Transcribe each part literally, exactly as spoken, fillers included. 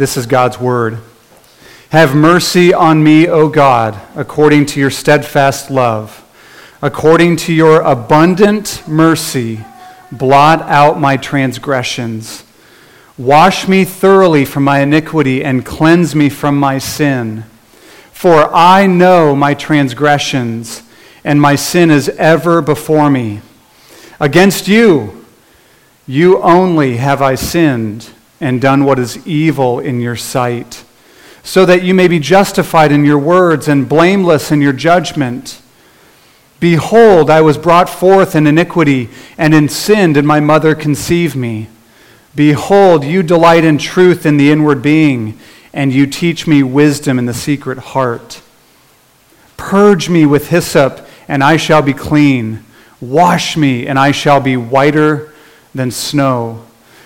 This is God's word. Have mercy on me, O God, according to your steadfast love. According to your abundant mercy, blot out my transgressions. Wash me thoroughly from my iniquity and cleanse me from my sin. For I know my transgressions, and my sin is ever before me. Against you, you only have I sinned and done what is evil in your sight, so that you may be justified in your words and blameless in your judgment. Behold, I was brought forth in iniquity, and in sin did my mother conceive me. Behold, you delight in truth in the inward being, and you teach me wisdom in the secret heart. Purge me with hyssop, and I shall be clean. Wash me, and I shall be whiter than snow.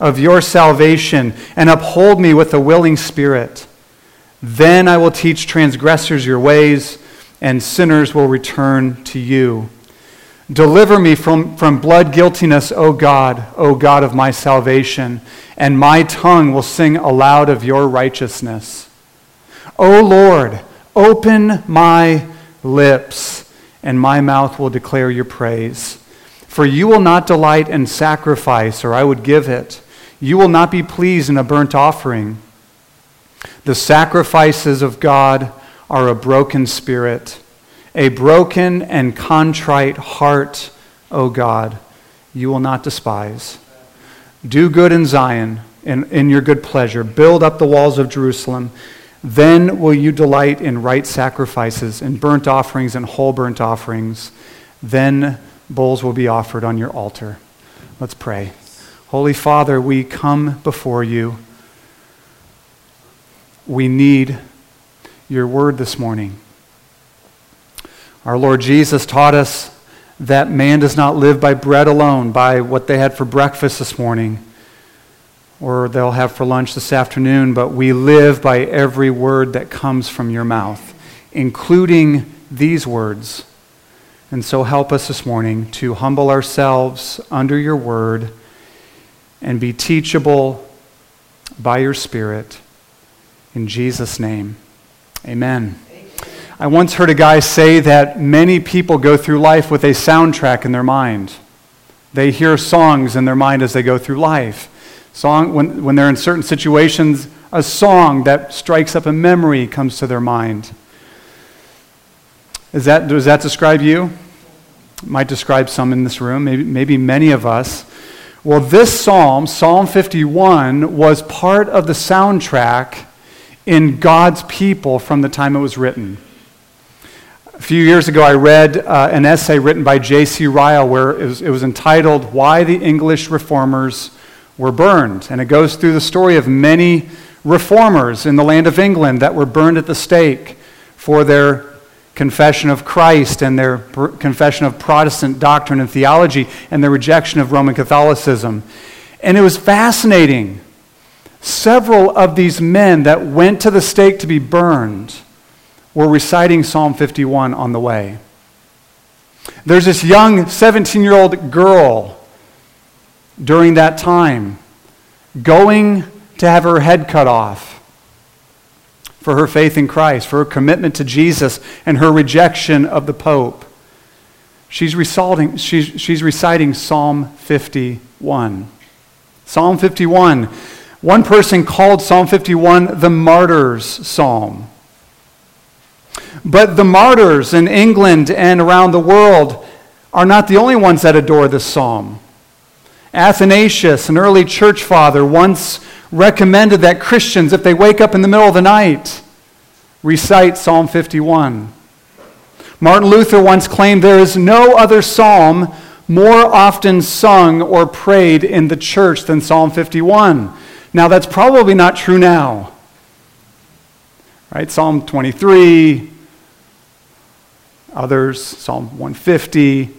of your salvation, and uphold me with a willing spirit. Then I will teach transgressors your ways, and sinners will return to you. Deliver me from, from blood guiltiness, O God, O God of my salvation, and my tongue will sing aloud of your righteousness. O Lord, open my lips, and my mouth will declare your praise. For you will not delight in sacrifice, or I would give it. You will not be pleased in a burnt offering. The sacrifices of God are a broken spirit. A broken and contrite heart, O God, you will not despise. Do good in Zion, in, in your good pleasure. Build up the walls of Jerusalem. Then will you delight in right sacrifices, in burnt offerings and whole burnt offerings. Then bulls will be offered on your altar. Let's pray. Holy Father, we come before you. We need your word this morning. Our Lord Jesus taught us that man does not live by bread alone, by what they had for breakfast this morning, or they'll have for lunch this afternoon, but we live by every word that comes from your mouth, including these words. And so help us this morning to humble ourselves under your word and be teachable by your Spirit. In Jesus' name, amen. I once heard a guy say that many people go through life with a soundtrack in their mind. They hear songs in their mind as they go through life. Song when, when they're in certain situations, a song that strikes up a memory comes to their mind. Is that, does that describe you? It might describe some in this room, maybe, maybe many of us. Well, this psalm, Psalm fifty-one, was part of the soundtrack in God's people from the time it was written. A few years ago, I read uh, an essay written by J C. Ryle where it was, it was entitled, Why the English Reformers Were Burned. And it goes through the story of many reformers in the land of England that were burned at the stake for their confession of Christ and their per- confession of Protestant doctrine and theology and their rejection of Roman Catholicism. And it was fascinating. Several of these men that went to the stake to be burned were reciting Psalm fifty-one on the way. There's this young seventeen-year-old girl during that time going to have her head cut off for her faith in Christ, for her commitment to Jesus, and her rejection of the Pope. She's reciting, she's, she's reciting Psalm fifty-one. Psalm fifty-one. One person called Psalm fifty-one the Martyr's Psalm. But the martyrs in England and around the world are not the only ones that adore this psalm. Athanasius, an early church father, once recommended that Christians, if they wake up in the middle of the night, recite Psalm fifty-one. Martin Luther once claimed there is no other psalm more often sung or prayed in the church than Psalm fifty-one. Now, that's probably not true now. Right? Psalm twenty-three, others, Psalm one fifty.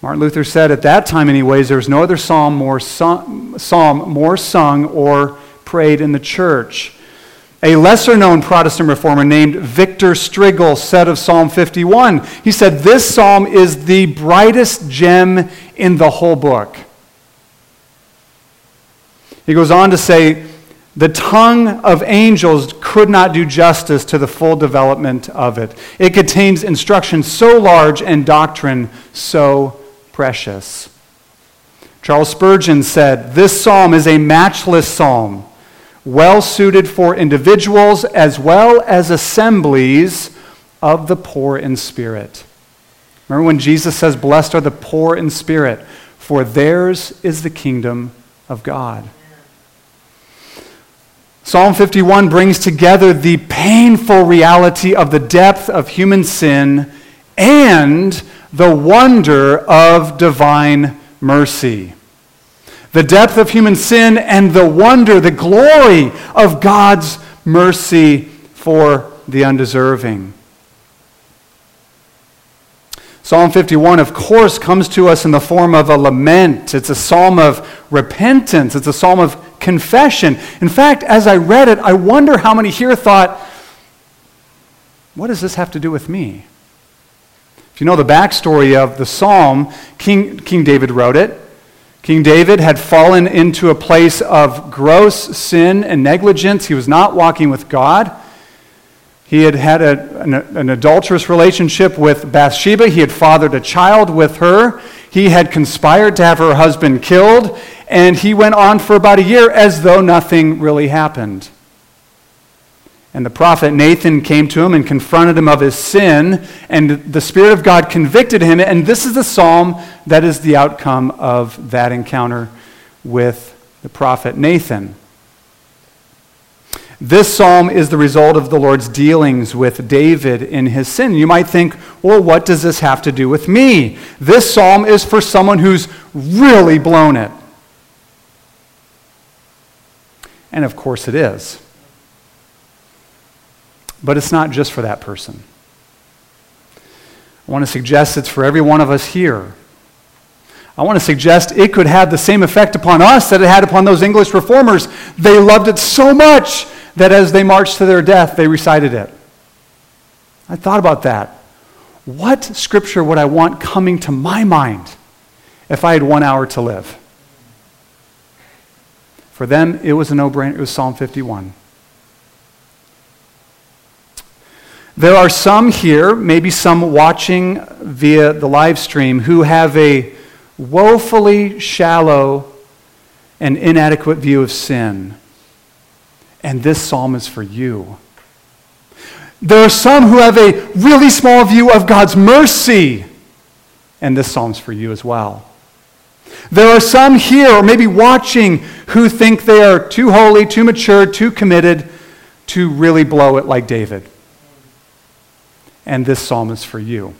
Martin Luther said at that time, anyways, there was no other psalm more sung, psalm more sung or prayed in the church. A lesser-known Protestant reformer named Victor Strigel said of Psalm fifty-one, he said, "This psalm is the brightest gem in the whole book." He goes on to say, the tongue of angels could not do justice to the full development of it. It contains instruction so large and doctrine so precious. Charles Spurgeon said, "This psalm is a matchless psalm, well suited for individuals as well as assemblies of the poor in spirit." Remember when Jesus says, "Blessed are the poor in spirit, for theirs is the kingdom of God." Psalm fifty-one brings together the painful reality of the depth of human sin and the wonder of divine mercy. The depth of human sin and the wonder, the glory of God's mercy for the undeserving. Psalm fifty-one, of course, comes to us in the form of a lament. It's a psalm of repentance. It's a psalm of confession. In fact, as I read it, I wonder how many here thought, what does this have to do with me? If you know the backstory of the psalm, King, King David wrote it. King David had fallen into a place of gross sin and negligence. He was not walking with God. He had had a, an, an adulterous relationship with Bathsheba. He had fathered a child with her. He had conspired to have her husband killed, and he went on for about a year as though nothing really happened. And the prophet Nathan came to him and confronted him of his sin, and the Spirit of God convicted him, and this is the psalm that is the outcome of that encounter with the prophet Nathan. This psalm is the result of the Lord's dealings with David in his sin. You might think, well, what does this have to do with me? This psalm is for someone who's really blown it. And of course it is. But it's not just for that person. I want to suggest it's for every one of us here. I want to suggest it could have the same effect upon us that it had upon those English reformers. They loved it so much that as they marched to their death, they recited it. I thought about that. What scripture would I want coming to my mind if I had one hour to live? For them, it was a no-brainer. It was Psalm fifty-one. There are some here, maybe some watching via the live stream, who have a woefully shallow and inadequate view of sin. And this psalm is for you. There are some who have a really small view of God's mercy, and this psalm's for you as well. There are some here, or maybe watching, who think they are too holy, too mature, too committed to really blow it like David. And this psalm is for you.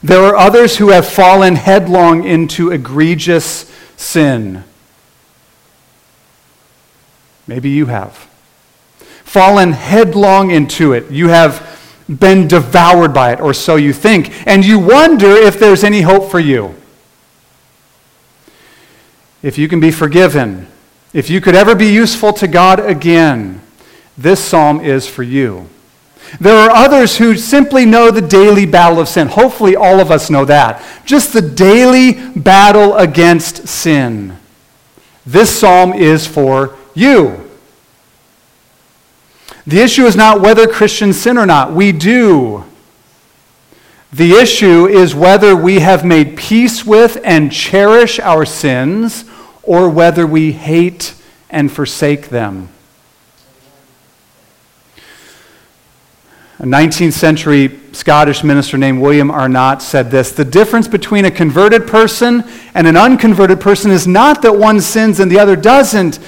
There are others who have fallen headlong into egregious sin. Maybe you have. Fallen headlong into it. You have been devoured by it, or so you think. And you wonder if there's any hope for you. If you can be forgiven, if you could ever be useful to God again, this psalm is for you. There are others who simply know the daily battle of sin. Hopefully all of us know that. Just the daily battle against sin. This psalm is for you. The issue is not whether Christians sin or not. We do. The issue is whether we have made peace with and cherish our sins, or whether we hate and forsake them. A nineteenth century Scottish minister named William Arnott said this: "The difference between a converted person and an unconverted person is not that one sins and the other doesn't,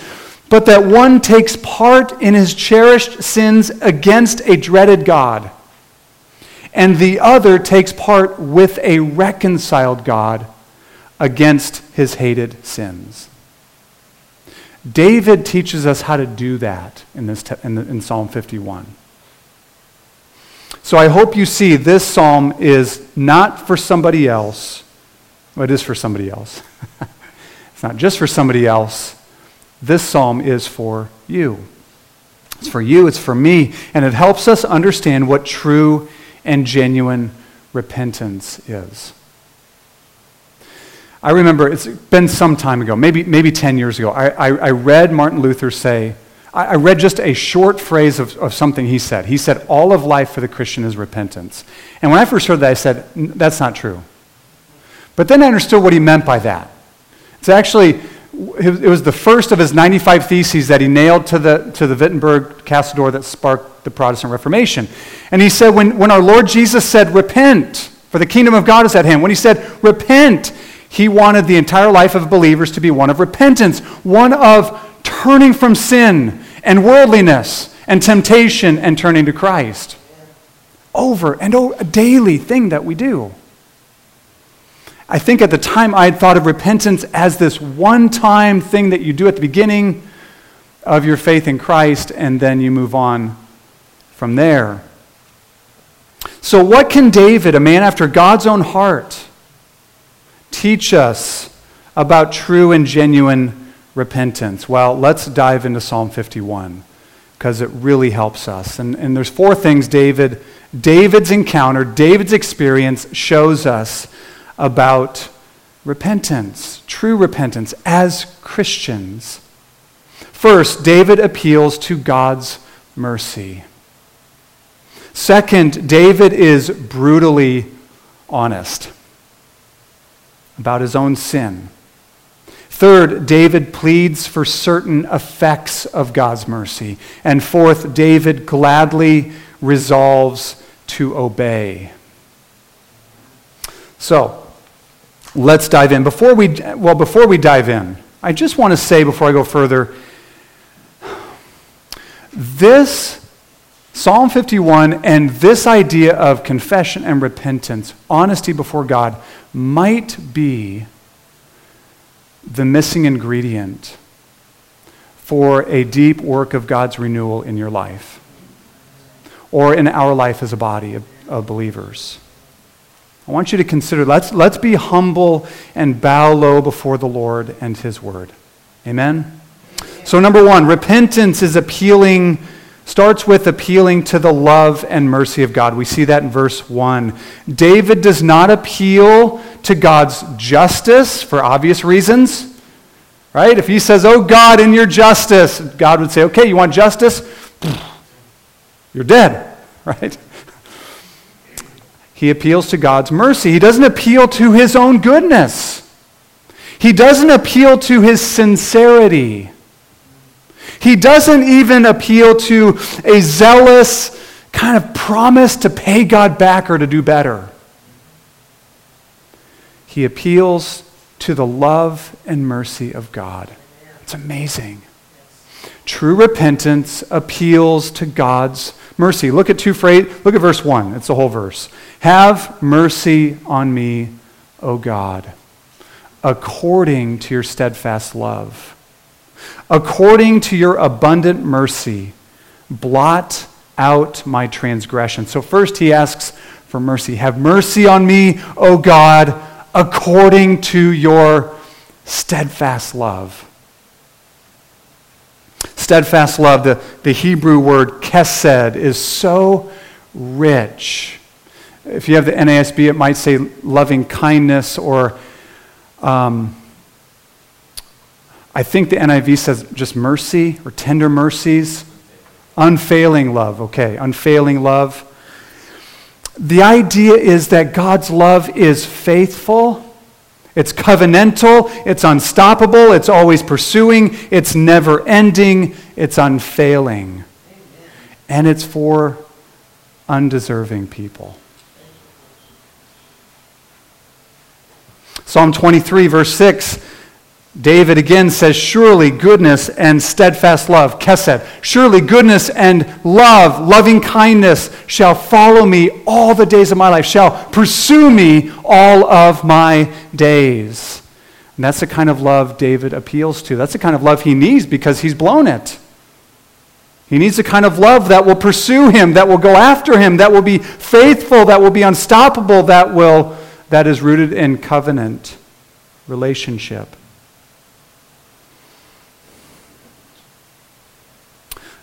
but that one takes part in his cherished sins against a dreaded God, and the other takes part with a reconciled God against his hated sins." David teaches us how to do that in this te- in, the, in Psalm fifty-one. So I hope you see this psalm is not for somebody else. Well, it is for somebody else. It's not just for somebody else. This psalm is for you. It's for you, it's for me, and it helps us understand what true and genuine repentance is. I remember, it's been some time ago, maybe maybe ten years ago, I, I, I read Martin Luther say, I, I read just a short phrase of, of something he said. He said, all of life for the Christian is repentance. And when I first heard that, I said, that's not true. But then I understood what he meant by that. It's actually, it was the first of his ninety-five theses that he nailed to the to the Wittenberg castle door that sparked the Protestant Reformation. And he said, when, when our Lord Jesus said, repent, for the kingdom of God is at hand, when he said, repent, he wanted the entire life of believers to be one of repentance, one of turning from sin and worldliness and temptation and turning to Christ. Over and over, a daily thing that we do. I think at the time I had thought of repentance as this one-time thing that you do at the beginning of your faith in Christ, and then you move on from there. So what can David, a man after God's own heart, teach us about true and genuine repentance? Well, let's dive into Psalm fifty-one because it really helps us. And, and there's four things David, David's encounter, David's experience shows us about repentance, true repentance as Christians. First, David appeals to God's mercy. Second, David is brutally honest about his own sin. Third, David pleads for certain effects of God's mercy. And fourth, David gladly resolves to obey. So, let's dive in. Before we, well, before we dive in, I just want to say before I go further, this Psalm fifty-one and this idea of confession and repentance, honesty before God, might be the missing ingredient for a deep work of God's renewal in your life or in our life as a body of, of believers. I want you to consider, let's, let's be humble and bow low before the Lord and his word. Amen? Amen. So number one, repentance is appealing starts with appealing to the love and mercy of God. We see that in verse one. David does not appeal to God's justice for obvious reasons, right? If he says, oh God, in your justice, God would say, okay, you want justice? You're dead, right? He appeals to God's mercy. He doesn't appeal to his own goodness. He doesn't appeal to his sincerity. He doesn't even appeal to a zealous kind of promise to pay God back or to do better. He appeals to the love and mercy of God. It's amazing. True repentance appeals to God's mercy. Look at two phrase, look at verse one. It's the whole verse. Have mercy on me, O God, according to your steadfast love. According to your abundant mercy, blot out my transgression. So first he asks for mercy. Have mercy on me, O God, according to your steadfast love. Steadfast love, the, the Hebrew word kesed, is so rich. If you have the N A S B, it might say loving kindness or... Um, I think the N I V says just mercy or tender mercies. Unfailing love, okay, unfailing love. The idea is that God's love is faithful, it's covenantal, it's unstoppable, it's always pursuing, it's never ending, it's unfailing. Amen. And it's for undeserving people. Psalm twenty-three, verse six, David again says, surely goodness and steadfast love, kesed, surely goodness and love, loving kindness shall follow me all the days of my life, shall pursue me all of my days. And that's the kind of love David appeals to. That's the kind of love he needs because he's blown it. He needs the kind of love that will pursue him, that will go after him, that will be faithful, that will be unstoppable, that will that is rooted in covenant relationship.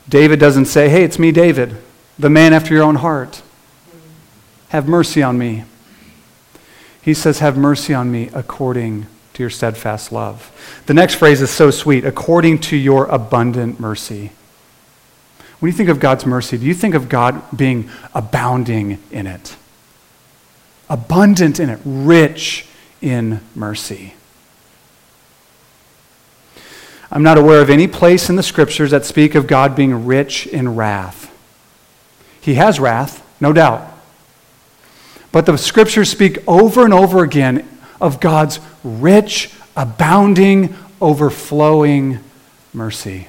David doesn't say, "Hey, it's me, David, the man after your own heart. Have mercy on me." He says, "Have mercy on me according to your steadfast love." The next phrase is so sweet, "according to your abundant mercy." When you think of God's mercy, do you think of God being abounding in it? Abundant in it, rich in mercy. I'm not aware of any place in the scriptures that speak of God being rich in wrath. He has wrath, no doubt. But the scriptures speak over and over again of God's rich, abounding, overflowing mercy.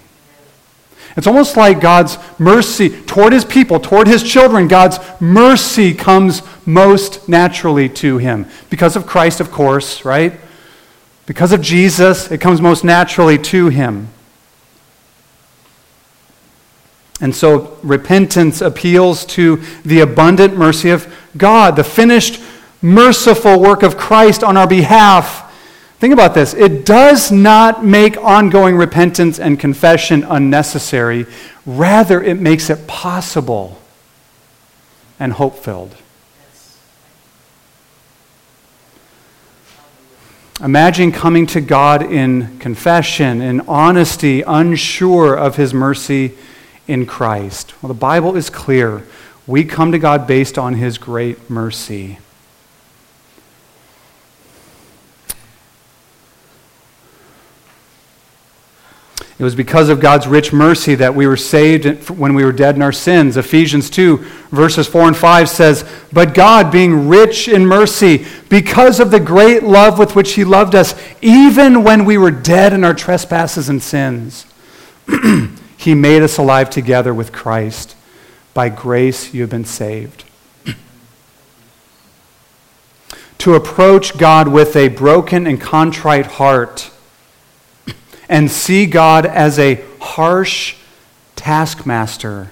It's almost like God's mercy toward his people, toward his children, God's mercy comes most naturally to him. Because of Christ, of course, right? Because of Jesus, it comes most naturally to him. And so repentance appeals to the abundant mercy of God, the finished, merciful work of Christ on our behalf. Think about this. It does not make ongoing repentance and confession unnecessary. Rather, it makes it possible and hope-filled. Imagine coming to God in confession, in honesty, unsure of his mercy in Christ. Well, the Bible is clear. We come to God based on his great mercy. It was because of God's rich mercy that we were saved when we were dead in our sins. Ephesians two, verses four and five says, "But God, being rich in mercy, because of the great love with which he loved us, even when we were dead in our trespasses and sins, he made us alive together with Christ. By grace you have been saved." To approach God with a broken and contrite heart and see God as a harsh taskmaster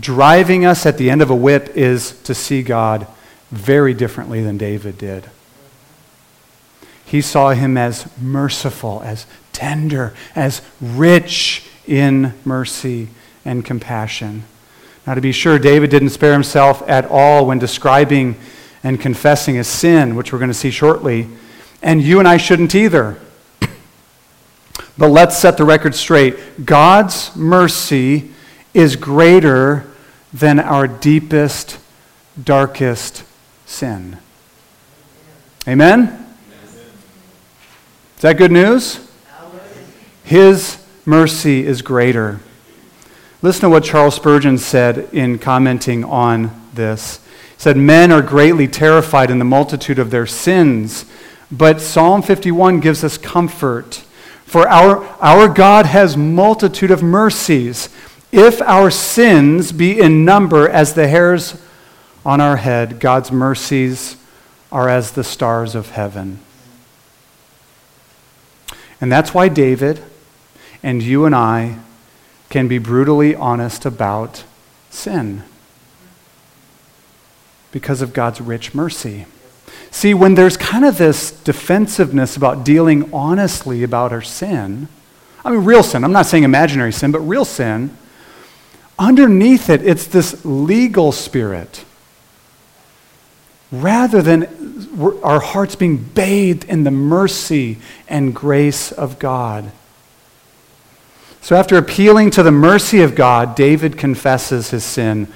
driving us at the end of a whip is to see God very differently than David did. He saw him as merciful, as tender, as rich in mercy and compassion. Now, to be sure, David didn't spare himself at all when describing and confessing his sin, which we're going to see shortly, and you and I shouldn't either. But let's set the record straight. God's mercy is greater than our deepest, darkest sin. Amen? Is that good news? His mercy is greater. Listen to what Charles Spurgeon said in commenting on this. He said, "Men are greatly terrified in the multitude of their sins, but Psalm fifty-one gives us comfort. For our, our God has multitude of mercies. If our sins be in number as the hairs on our head, God's mercies are as the stars of heaven." And that's why David and you and I can be brutally honest about sin, because of God's rich mercy. See, when there's kind of this defensiveness about dealing honestly about our sin, I mean real sin, I'm not saying imaginary sin, but real sin, underneath it, it's this legal spirit. Rather than our hearts being bathed in the mercy and grace of God. So after appealing to the mercy of God, David confesses his sin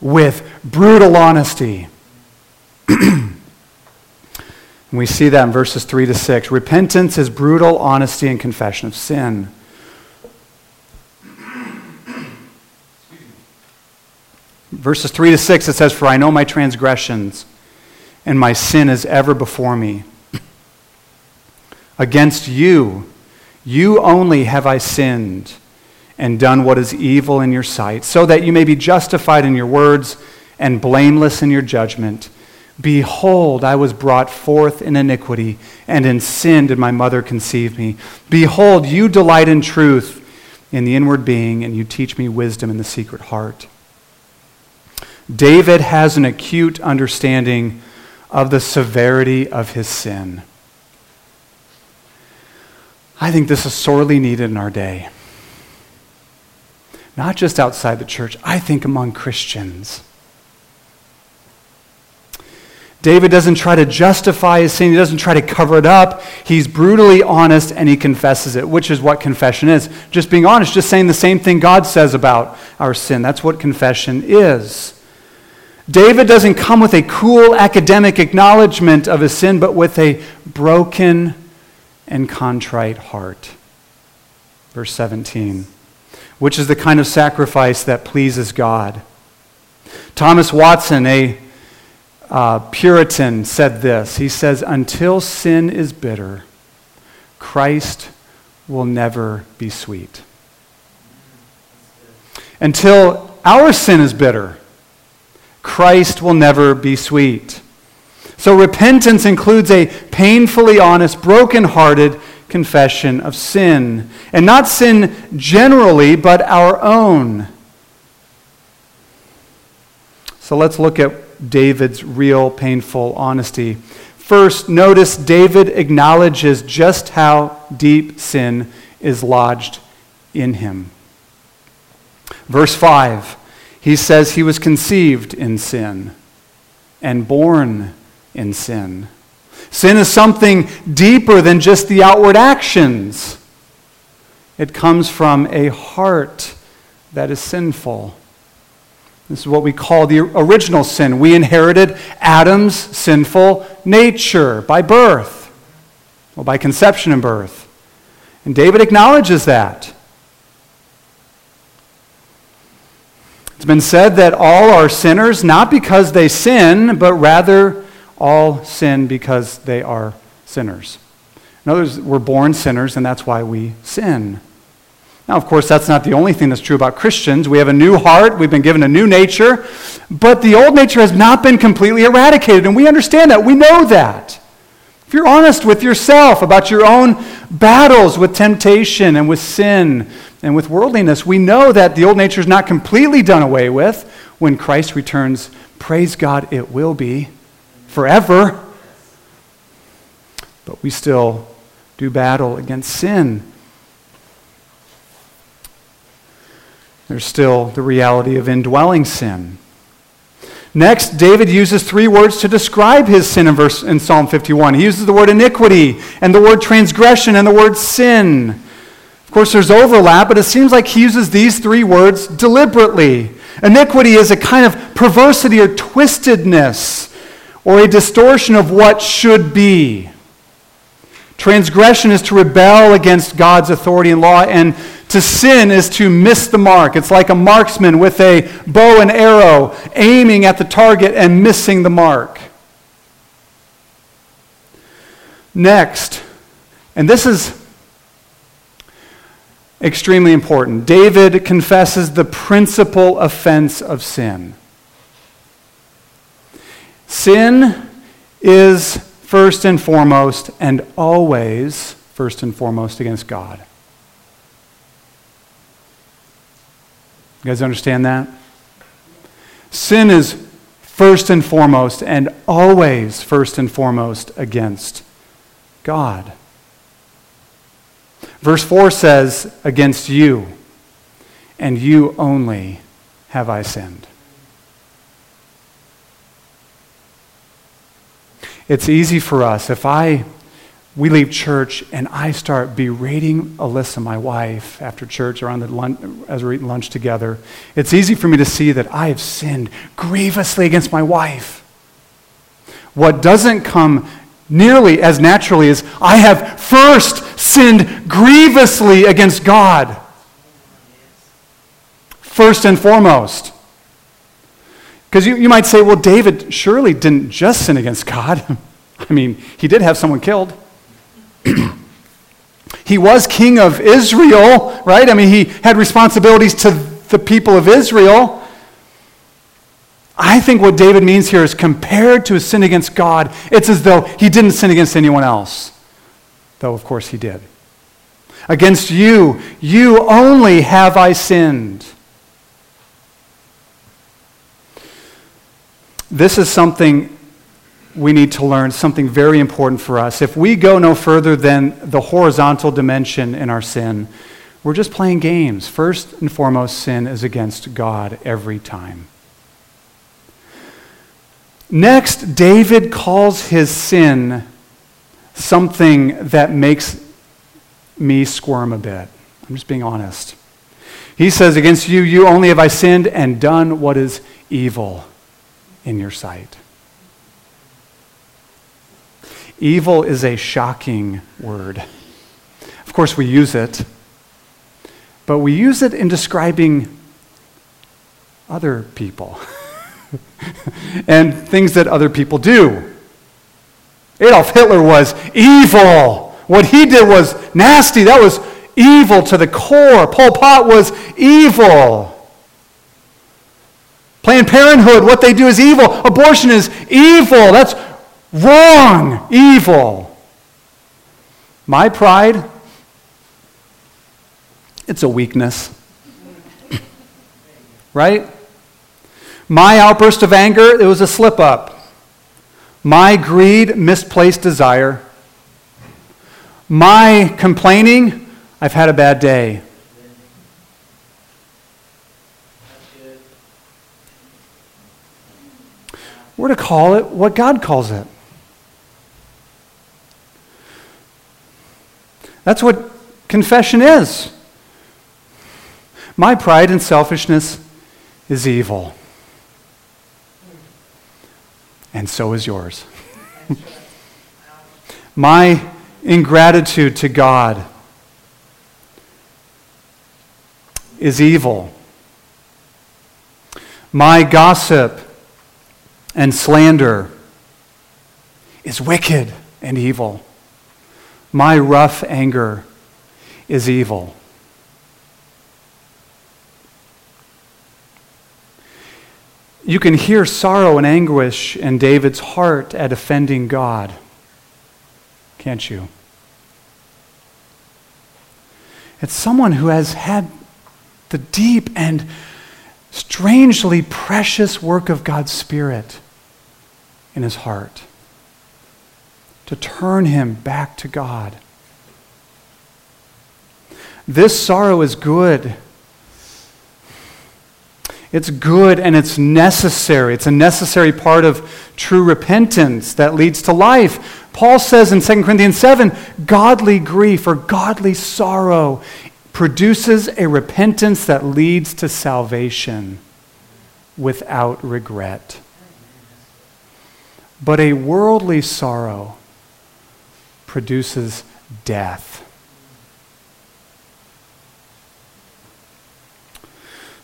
with brutal honesty. And we see that in verses three to six. Repentance is brutal honesty and confession of sin. Verses three to six, it says, "For I know my transgressions, and my sin is ever before me. Against you, you only have I sinned and done what is evil in your sight, so that you may be justified in your words and blameless in your judgment. Behold, I was brought forth in iniquity, and in sin did my mother conceive me. Behold, you delight in truth in the inward being, and you teach me wisdom in the secret heart." David has an acute understanding of the severity of his sin. I think this is sorely needed in our day. Not just outside the church, I think among Christians. David doesn't try to justify his sin. He doesn't try to cover it up. He's brutally honest and he confesses it, which is what confession is. Just being honest, just saying the same thing God says about our sin. That's what confession is. David doesn't come with a cool academic acknowledgement of his sin, but with a broken and contrite heart. Verse seventeen, which is the kind of sacrifice that pleases God. Thomas Watson, a uh, Puritan, said this. He says, "Until sin is bitter, Christ will never be sweet." Until our sin is bitter, Christ will never be sweet. So repentance includes a painfully honest, broken-hearted confession of sin. And not sin generally, but our own. So let's look at David's real painful honesty. First, notice David acknowledges just how deep sin is lodged in him. Verse five, he says he was conceived in sin and born in sin. Sin is something deeper than just the outward actions. It comes from a heart that is sinful. This is what we call the original sin. We inherited Adam's sinful nature by birth, or by conception and birth. And David acknowledges that. It's been said that all are sinners, not because they sin, but rather all sin because they are sinners. In other words, we're born sinners, and that's why we sin. Now, of course, that's not the only thing that's true about Christians. We have a new heart. We've been given a new nature. But the old nature has not been completely eradicated, and we understand that. We know that. If you're honest with yourself about your own battles with temptation and with sin and with worldliness, we know that the old nature is not completely done away with. When Christ returns, praise God, it will be forever, but we still do battle against sin. There's still the reality of indwelling sin. Next, David uses three words to describe his sin in, verse, in Psalm fifty-one. He uses the word iniquity and the word transgression and the word sin. Of course, there's overlap, but it seems like he uses these three words deliberately. Iniquity is a kind of perversity or twistedness, or a distortion of what should be. Transgression is to rebel against God's authority and law, and to sin is to miss the mark. It's like a marksman with a bow and arrow aiming at the target and missing the mark. Next, and this is extremely important, David confesses the principal offense of sin. Sin is first and foremost and always first and foremost against God. You guys understand that? Sin is first and foremost and always first and foremost against God. Verse four says, "Against you and you only have I sinned." It's easy for us if I, we leave church and I start berating Alyssa, my wife, after church around the lunch, as we're eating lunch together. It's easy for me to see that I have sinned grievously against my wife. What doesn't come nearly as naturally is I have first sinned grievously against God. First and foremost. Because you, you might say, well, David surely didn't just sin against God. I mean, he did have someone killed. He was king of Israel, right? I mean, he had responsibilities to the people of Israel. I think what David means here is compared to his sin against God, it's as though he didn't sin against anyone else. Though, of course, he did. Against you, you only have I sinned. This is something we need to learn, something very important for us. If we go no further than the horizontal dimension in our sin, we're just playing games. First and foremost, sin is against God every time. Next, David calls his sin something that makes me squirm a bit. I'm just being honest. He says, against you, you only have I sinned and done what is evil in your sight. Evil is a shocking word. Of course, we use it, but we use it in describing other people and things that other people do. Adolf Hitler was evil. What he did was nasty. That was evil to the core. Pol Pot was evil. Planned Parenthood, what they do is evil. Abortion is evil. That's wrong. Evil. My pride, it's a weakness. Right? My outburst of anger, it was a slip up. My greed, misplaced desire. My complaining, I've had a bad day. We're to call it what God calls it. That's what confession is. My pride and selfishness is evil. And so is yours. My ingratitude to God is evil. My gossip and slander is wicked and evil. My rough anger is evil. You can hear sorrow and anguish in David's heart at offending God, can't you? It's someone who has had the deep and strangely precious work of God's Spirit in his heart to turn him back to God. This sorrow is good. It's good and it's necessary. It's a necessary part of true repentance that leads to life. Paul says in Second Corinthians seven, godly grief or godly sorrow produces a repentance that leads to salvation without regret. But a worldly sorrow produces death.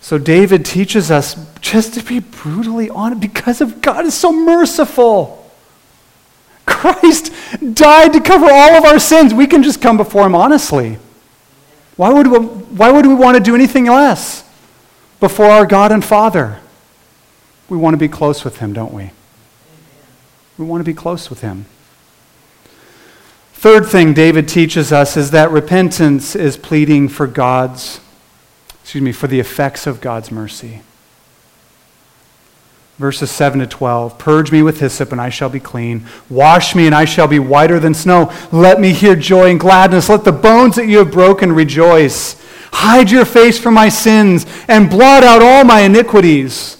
So David teaches us just to be brutally honest because God is so merciful. Christ died to cover all of our sins. We can just come before him honestly. Why would we, why would we want to do anything less before our God and Father? We want to be close with him, don't we? We want to be close with him. Third thing David teaches us is that repentance is pleading for God's Excuse me, for the effects of God's mercy. Verses seven to twelve, purge me with hyssop and I shall be clean. Wash me and I shall be whiter than snow. Let me hear joy and gladness. Let the bones that you have broken rejoice. Hide your face from my sins and blot out all my iniquities.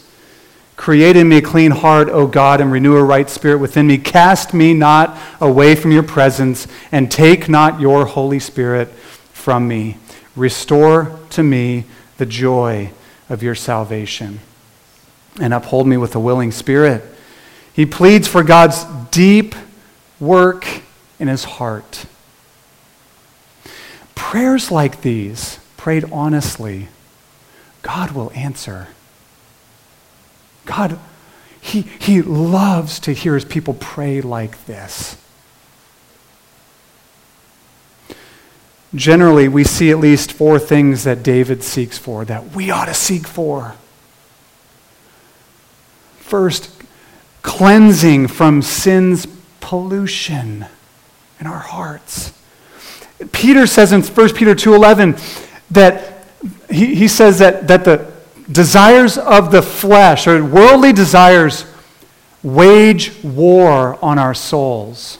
Create in me a clean heart, O God, and renew a right spirit within me. Cast me not away from your presence and take not your Holy Spirit from me. Restore to me the joy of your salvation and uphold me with a willing spirit. He pleads for God's deep work in his heart. Prayers like these, prayed honestly, God will answer. God, he, he loves to hear his people pray like this. Generally, we see at least four things that David seeks for, that we ought to seek for. First, cleansing from sin's pollution in our hearts. Peter says in First Peter two eleven that he, he says that, that the desires of the flesh, or worldly desires, wage war on our souls.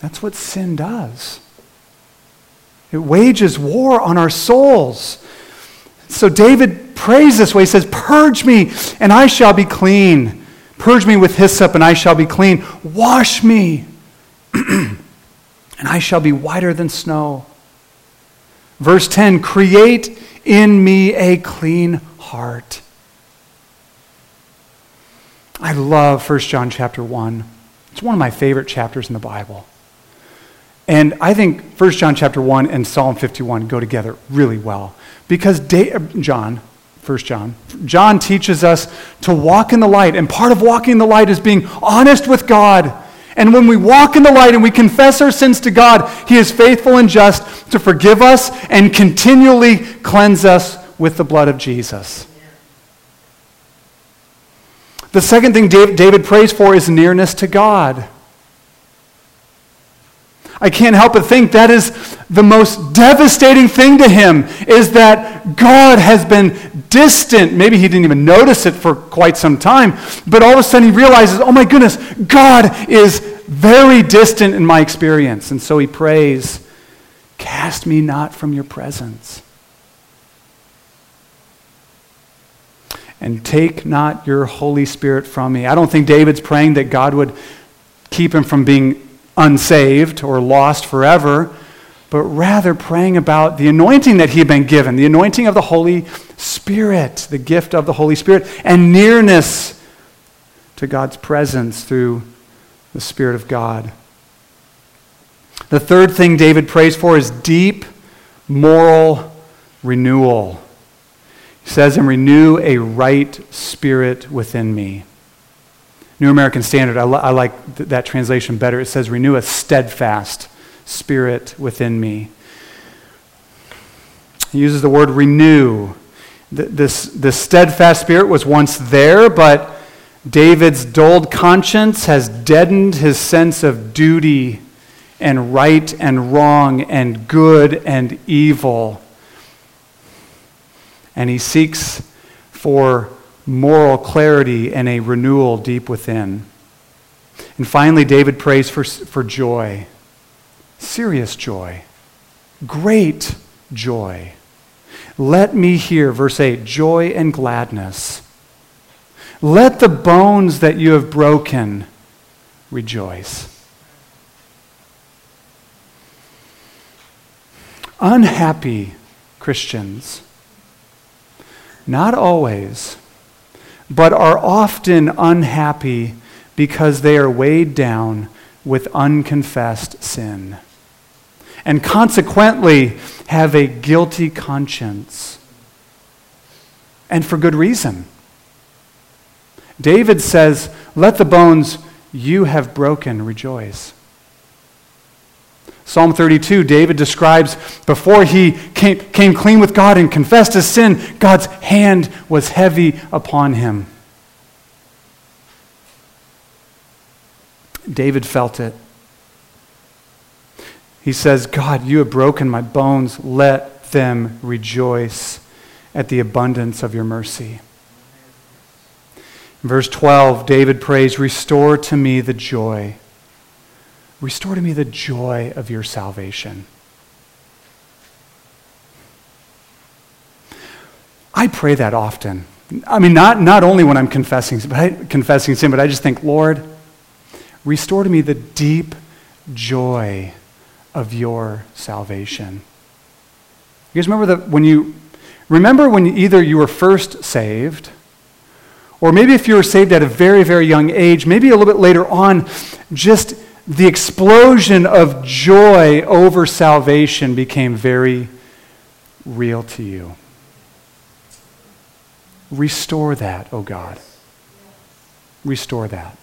That's what sin does. It wages war on our souls. So David prays this way. He says, "Purge me, and I shall be clean. Purge me with hyssop, and I shall be clean. Wash me, and I shall be whiter than snow." Verse ten, "Create in me a clean heart." I love First John chapter one. It's one of my favorite chapters in the Bible. And I think First John chapter one and Psalm fifty-one go together really well. Because da- John, First John, John teaches us to walk in the light. And part of walking in the light is being honest with God. And when we walk in the light and we confess our sins to God, he is faithful and just to forgive us and continually cleanse us with the blood of Jesus. The second thing David prays for is nearness to God. I can't help but think that is the most devastating thing to him, is that God has been distant. Maybe he didn't even notice it for quite some time, but all of a sudden he realizes, oh my goodness, God is very distant in my experience. And so he prays, "Cast me not from your presence, and take not your Holy Spirit from me." I don't think David's praying that God would keep him from being unsaved or lost forever, but rather praying about the anointing that he had been given, the anointing of the Holy Spirit, the gift of the Holy Spirit, and nearness to God's presence through the Spirit of God. The third thing David prays for is deep moral renewal. He says, "And renew a right spirit within me." New American Standard, I, li- I like th- that translation better. It says, "Renew a steadfast spirit within me." He uses the word renew. Th- this, this steadfast spirit was once there, but David's dulled conscience has deadened his sense of duty and right and wrong and good and evil. And he seeks for moral clarity and a renewal deep within. And finally, David prays for, for joy, serious joy, great joy. "Let me hear," verse eight, "joy and gladness. Let the bones that you have broken rejoice." Unhappy Christians, not always, but are often unhappy because they are weighed down with unconfessed sin, and consequently have a guilty conscience, and for good reason. David says, "Let the bones you have broken rejoice." Psalm thirty-two, David describes before he came, came clean with God and confessed his sin, God's hand was heavy upon him. David felt it. He says, "God, you have broken my bones. Let them rejoice at the abundance of your mercy." In verse twelve, David prays, "Restore to me the joy. Restore to me the joy of your salvation." I pray that often. I mean, not, not only when I'm confessing, but I, confessing sin, but I just think, "Lord, restore to me the deep joy of your salvation." You guys remember that when you, remember when either you were first saved, or maybe if you were saved at a very, very young age, maybe a little bit later on, just the explosion of joy over salvation became very real to you. Restore that, oh God. Restore that.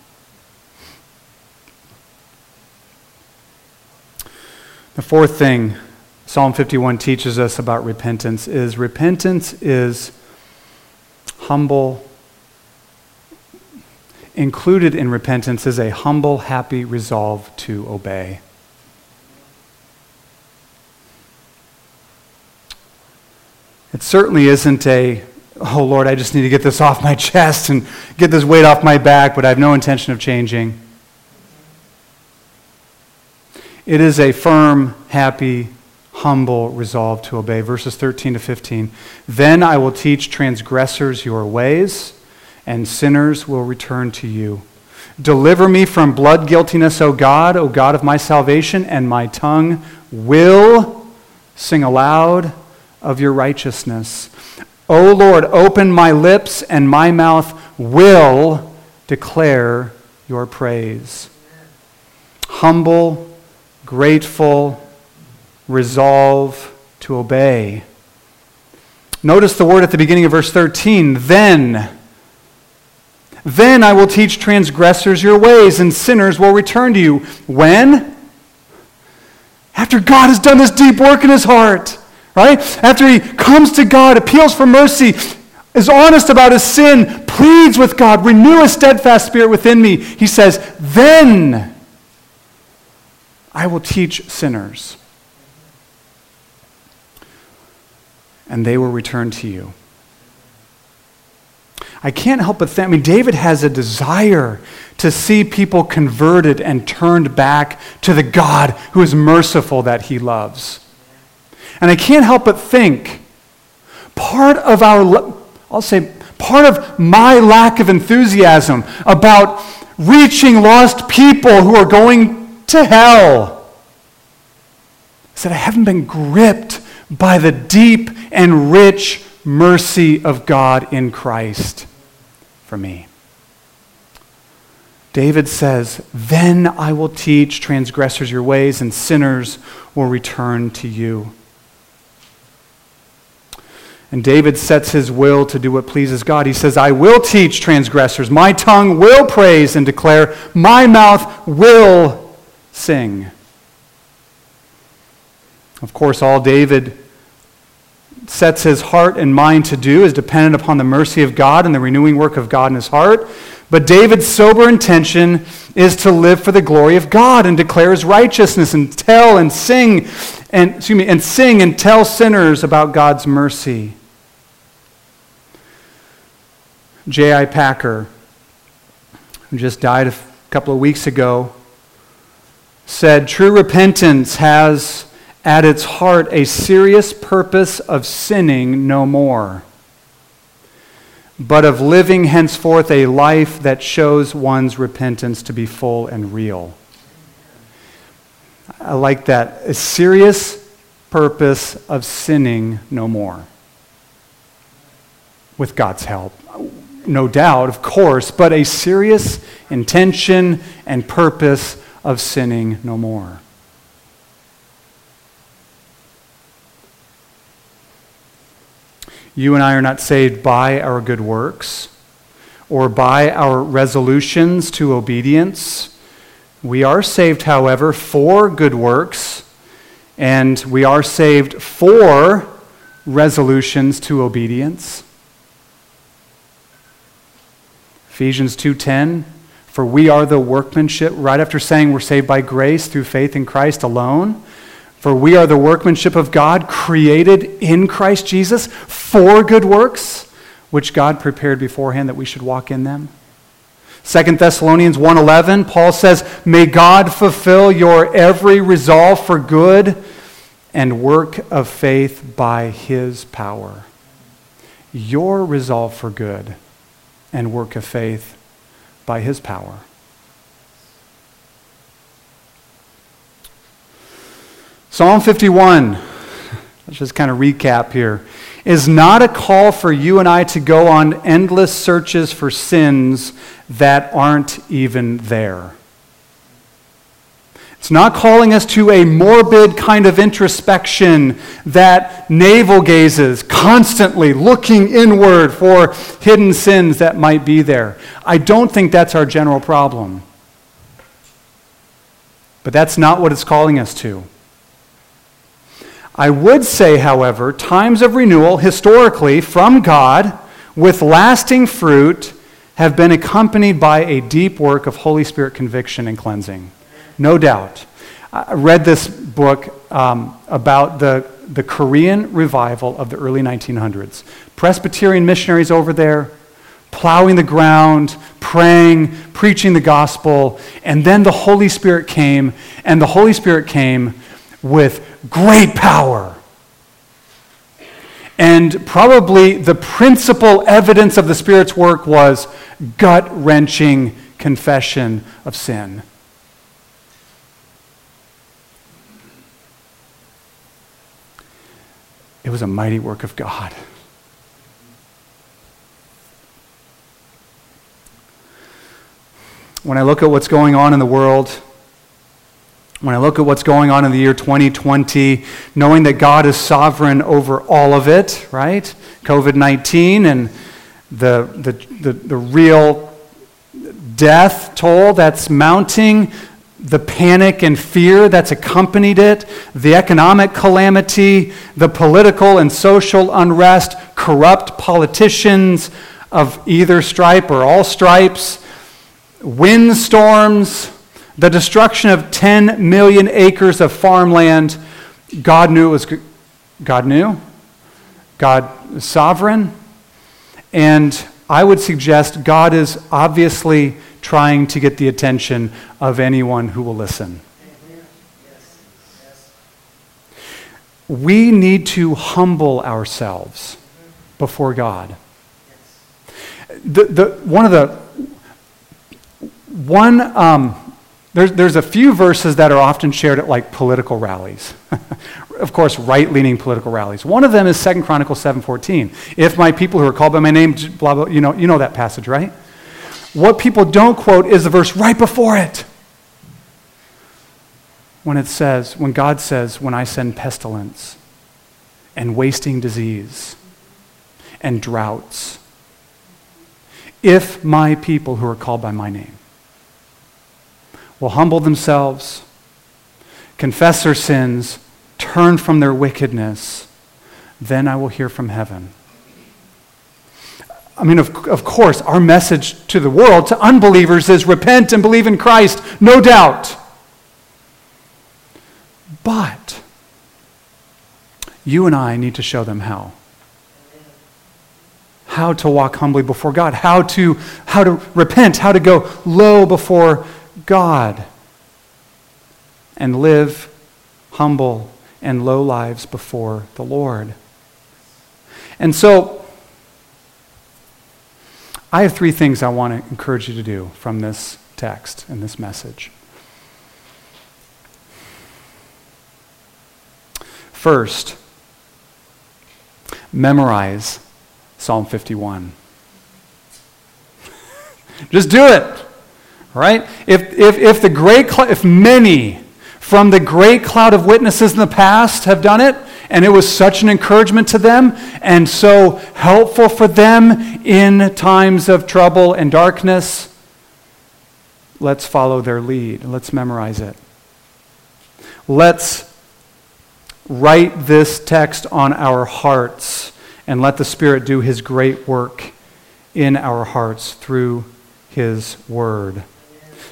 The fourth thing Psalm fifty-one teaches us about repentance is repentance is humble. Included in repentance is a humble, happy resolve to obey. It certainly isn't a, oh Lord, I just need to get this off my chest and get this weight off my back, but I have no intention of changing. It is a firm, happy, humble resolve to obey. Verses thirteen to fifteen. Then I will teach transgressors your ways, and sinners will return to you. Deliver me from blood guiltiness, O God, O God of my salvation, and my tongue will sing aloud of your righteousness. O Lord, open my lips, and my mouth will declare your praise. Humble, grateful, resolve to obey. Notice the word at the beginning of verse thirteen, then. Then I will teach transgressors your ways, and sinners will return to you. When? After God has done this deep work in his heart, right? After he comes to God, appeals for mercy, is honest about his sin, pleads with God, renew a steadfast spirit within me. He says, then I will teach sinners, and they will return to you. I can't help but think, I mean, David has a desire to see people converted and turned back to the God who is merciful that he loves. And I can't help but think, part of our, I'll say, part of my lack of enthusiasm about reaching lost people who are going to hell is that I haven't been gripped by the deep and rich mercy of God in Christ. For me. David says, then I will teach transgressors your ways, and sinners will return to you. And David sets his will to do what pleases God. He says, I will teach transgressors. My tongue will praise and declare. My mouth will sing. Of course, all David sets his heart and mind to do is dependent upon the mercy of God and the renewing work of God in his heart. But David's sober intention is to live for the glory of God and declare his righteousness and tell and sing and excuse me and sing and tell sinners about God's mercy. J I. Packer, who just died a couple of weeks ago, said, true repentance has at its heart a serious purpose of sinning no more, but of living henceforth a life that shows one's repentance to be full and real. I like that. A serious purpose of sinning no more. With God's help, no doubt, of course, but a serious intention and purpose of sinning no more. You and I are not saved by our good works or by our resolutions to obedience. We are saved, however, for good works, and we are saved for resolutions to obedience. Ephesians two ten, for we are the workmanship, right after saying we're saved by grace through faith in Christ alone, for we are the workmanship of God, created in Christ Jesus for good works, which God prepared beforehand that we should walk in them. Second Thessalonians one eleven, Paul says, may God fulfill your every resolve for good and work of faith by his power. Your resolve for good and work of faith by his power. Psalm fifty-one, let's just kind of recap here, is not a call for you and I to go on endless searches for sins that aren't even there. It's not calling us to a morbid kind of introspection that navel gazes, constantly looking inward for hidden sins that might be there. I don't think that's our general problem. But that's not what it's calling us to. I would say, however, times of renewal historically from God with lasting fruit have been accompanied by a deep work of Holy Spirit conviction and cleansing. No doubt. I read this book um, about the the Korean revival of the early nineteen hundreds. Presbyterian missionaries over there, plowing the ground, praying, preaching the gospel, and then the Holy Spirit came, and the Holy Spirit came with great power. And probably the principal evidence of the Spirit's work was gut-wrenching confession of sin. It was a mighty work of God. When I look at what's going on in the world, when I look at what's going on in the year twenty twenty, knowing that God is sovereign over all of it, right? covid nineteen and the the the, the real death toll that's mounting, the panic and fear that's accompanied it, the economic calamity, the political and social unrest, corrupt politicians of either stripe or all stripes, windstorms, the destruction of ten million acres of farmland. God knew it was God knew. God is sovereign. And I would suggest God is obviously trying to get the attention of anyone who will listen. We need to humble ourselves before God. The, the, one of the, one, um, there's, there's a few verses that are often shared at like political rallies. Of course, right-leaning political rallies. One of them is Second Chronicles seven fourteen. If my people who are called by my name, blah, blah, you know, you know that passage, right? What people don't quote is the verse right before it. When it says, when God says, when I send pestilence and wasting disease and droughts, if my people who are called by my name will humble themselves, confess their sins, turn from their wickedness, then I will hear from heaven. I mean, of, of course, our message to the world, to unbelievers, is repent and believe in Christ, no doubt. But you and I need to show them how. How to walk humbly before God, how to, how to repent, how to go low before God and live humble and low lives before the Lord. And so, I have three things I want to encourage you to do from this text and this message. First, memorize Psalm fifty-one. Just do it, right? If if if the great cl- if many from the great cloud of witnesses in the past have done it, and it was such an encouragement to them and so helpful for them in times of trouble and darkness, let's follow their lead. Let's memorize it. Let's write this text on our hearts and let the Spirit do his great work in our hearts through his word.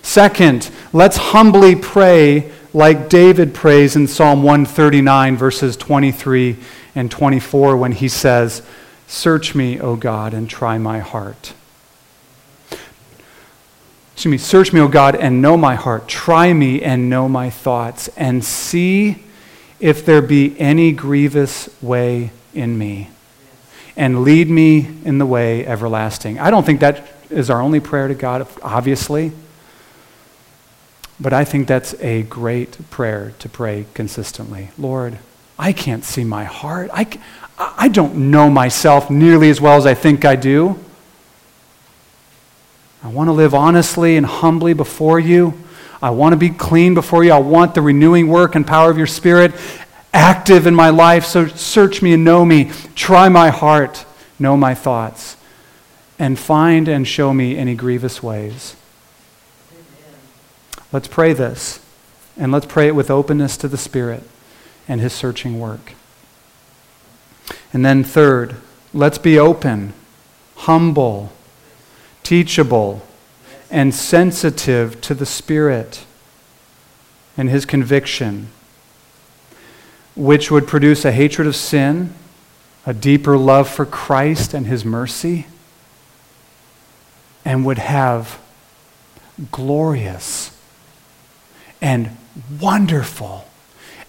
Second, let's humbly pray like David prays in Psalm one thirty-nine, verses twenty-three and twenty-four, when he says, search me, O God, and try my heart. Excuse me, search me, O God, and know my heart. Try me and know my thoughts, and see if there be any grievous way in me, and lead me in the way everlasting. I don't think that is our only prayer to God, obviously. But I think that's a great prayer to pray consistently. Lord, I can't see my heart. I, I don't know myself nearly as well as I think I do. I want to live honestly and humbly before you. I want to be clean before you. I want the renewing work and power of your Spirit active in my life. So search me and know me. Try my heart, know my thoughts, and find and show me any grievous ways. Let's pray this, and let's pray it with openness to the Spirit and his searching work. And then third, let's be open, humble, teachable, and sensitive to the Spirit and his conviction. which would produce a hatred of sin, a deeper love for Christ and his mercy, and would have glorious and wonderful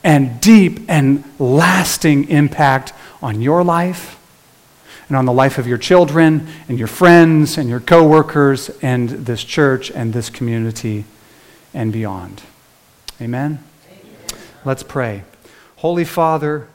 and deep and lasting impact on your life and on the life of your children and your friends and your coworkers and this church and this community and beyond. Amen? Amen. Let's pray. Holy Father,